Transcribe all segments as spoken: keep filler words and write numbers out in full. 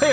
Hey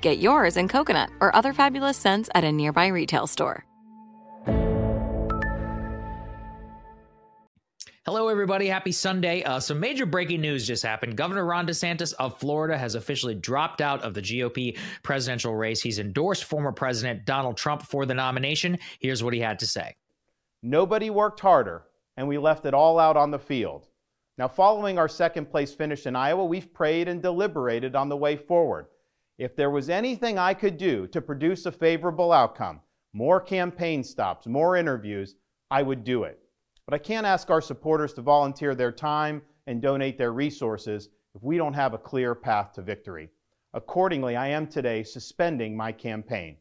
Get yours in coconut or other fabulous scents at a nearby retail store. Hello, everybody. Happy Sunday. Uh, some major breaking news just happened. Governor Ron DeSantis of Florida has officially dropped out of the G O P presidential race. He's endorsed former President Donald Trump for the nomination. Here's what he had to say. Nobody worked harder, and we left it all out on the field. Now, following our second place finish in Iowa, we've prayed and deliberated on the way forward. If there was anything I could do to produce a favorable outcome, more campaign stops, more interviews, I would do it. But I can't ask our supporters to volunteer their time and donate their resources if we don't have a clear path to victory. Accordingly, I am today suspending my campaign.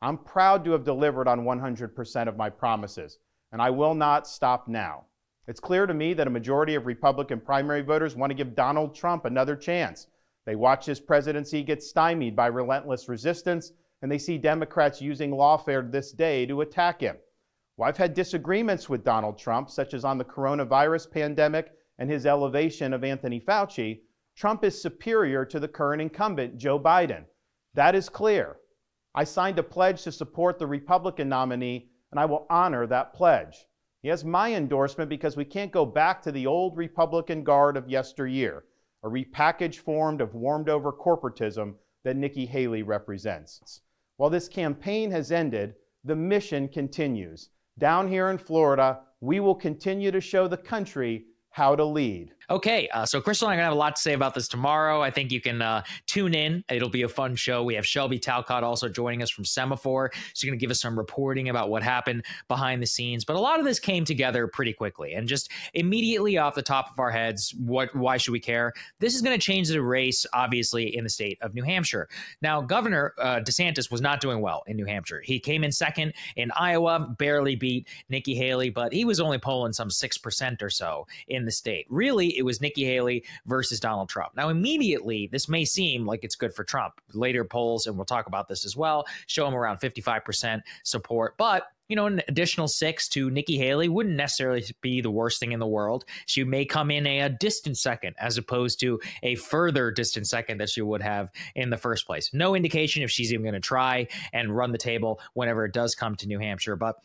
I'm proud to have delivered on one hundred percent of my promises, and I will not stop now. It's clear to me that a majority of Republican primary voters want to give Donald Trump another chance. They watch his presidency get stymied by relentless resistance, and they see Democrats using lawfare this day to attack him. Well, I've had disagreements with Donald Trump, such as on the coronavirus pandemic and his elevation of Anthony Fauci. Trump is superior to the current incumbent, Joe Biden. That is clear. I signed a pledge to support the Republican nominee, and I will honor that pledge. He has my endorsement because we can't go back to the old Republican guard of yesteryear, a repackaged form of warmed-over corporatism that Nikki Haley represents. While this campaign has ended, the mission continues. Down here in Florida, we will continue to show the country how to lead. Okay, uh, so Crystal and I are going to have a lot to say about this tomorrow. I think you can uh, tune in. It'll be a fun show. We have Shelby Talcott also joining us from Semafor. She's going to give us some reporting about what happened behind the scenes. But a lot of this came together pretty quickly. And just immediately off the top of our heads, what? Why should we care? This is going to change the race, obviously, in the state of New Hampshire. Now, Governor uh, DeSantis was not doing well in New Hampshire. He came in second in Iowa, barely beat Nikki Haley, but he was only polling some six percent or so in the state. Really, it was Nikki Haley versus Donald Trump. Now, immediately, this may seem like it's good for Trump. Later polls, and we'll talk about this as well, show him around fifty-five percent support. But, you know, an additional six to Nikki Haley wouldn't necessarily be the worst thing in the world. She may come in a, a distant second as opposed to a further distant second that she would have in the first place. No indication if she's even going to try and run the table whenever it does come to New Hampshire. But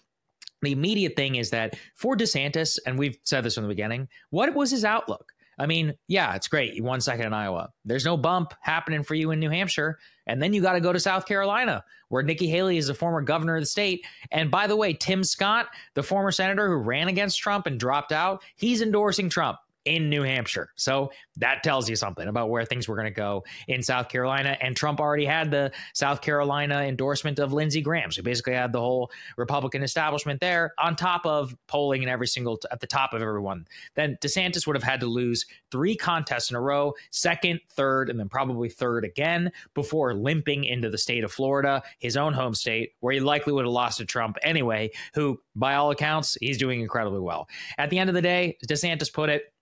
the immediate thing is that for DeSantis, and we've said this from the beginning, what was his outlook? I mean, yeah, it's great. You won second in Iowa. There's no bump happening for you in New Hampshire. And then you got to go to South Carolina, where Nikki Haley is the former governor of the state. And by the way, Tim Scott, the former senator who ran against Trump and dropped out, he's endorsing Trump in New Hampshire. So that tells you something about where things were going to go in South Carolina. And Trump already had the South Carolina endorsement of Lindsey Graham. So basically had the whole Republican establishment there on top of polling and every single t- at the top of everyone. Then DeSantis would have had to lose three contests in a row, second, third, and then probably third again before limping into the state of Florida, his own home state, where he likely would have lost to Trump anyway, who by all accounts, he's doing incredibly well. At the end of the day, DeSantis put it,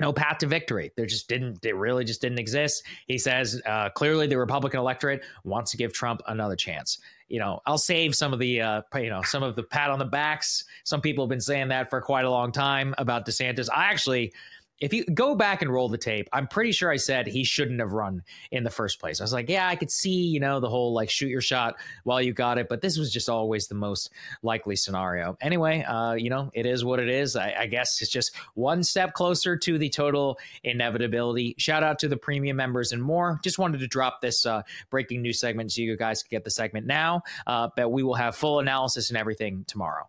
no path to victory. There just didn't, it really just didn't exist. He says, uh, clearly the Republican electorate wants to give Trump another chance. You know, I'll save some of the, uh, you know, some of the pat on the backs. Some people have been saying that for quite a long time about DeSantis. I actually, if you go back and roll the tape, I'm pretty sure I said he shouldn't have run in the first place. I was like, yeah, I could see, you know, the whole like shoot your shot while you got it. But this was just always the most likely scenario. Anyway, uh, you know, it is what it is. I, I guess it's just one step closer to the total inevitability. Shout out to the premium members and more. Just wanted to drop this uh, breaking news segment so you guys can get the segment now. Uh, but we will have full analysis and everything tomorrow.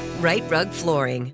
Right Rug Flooring.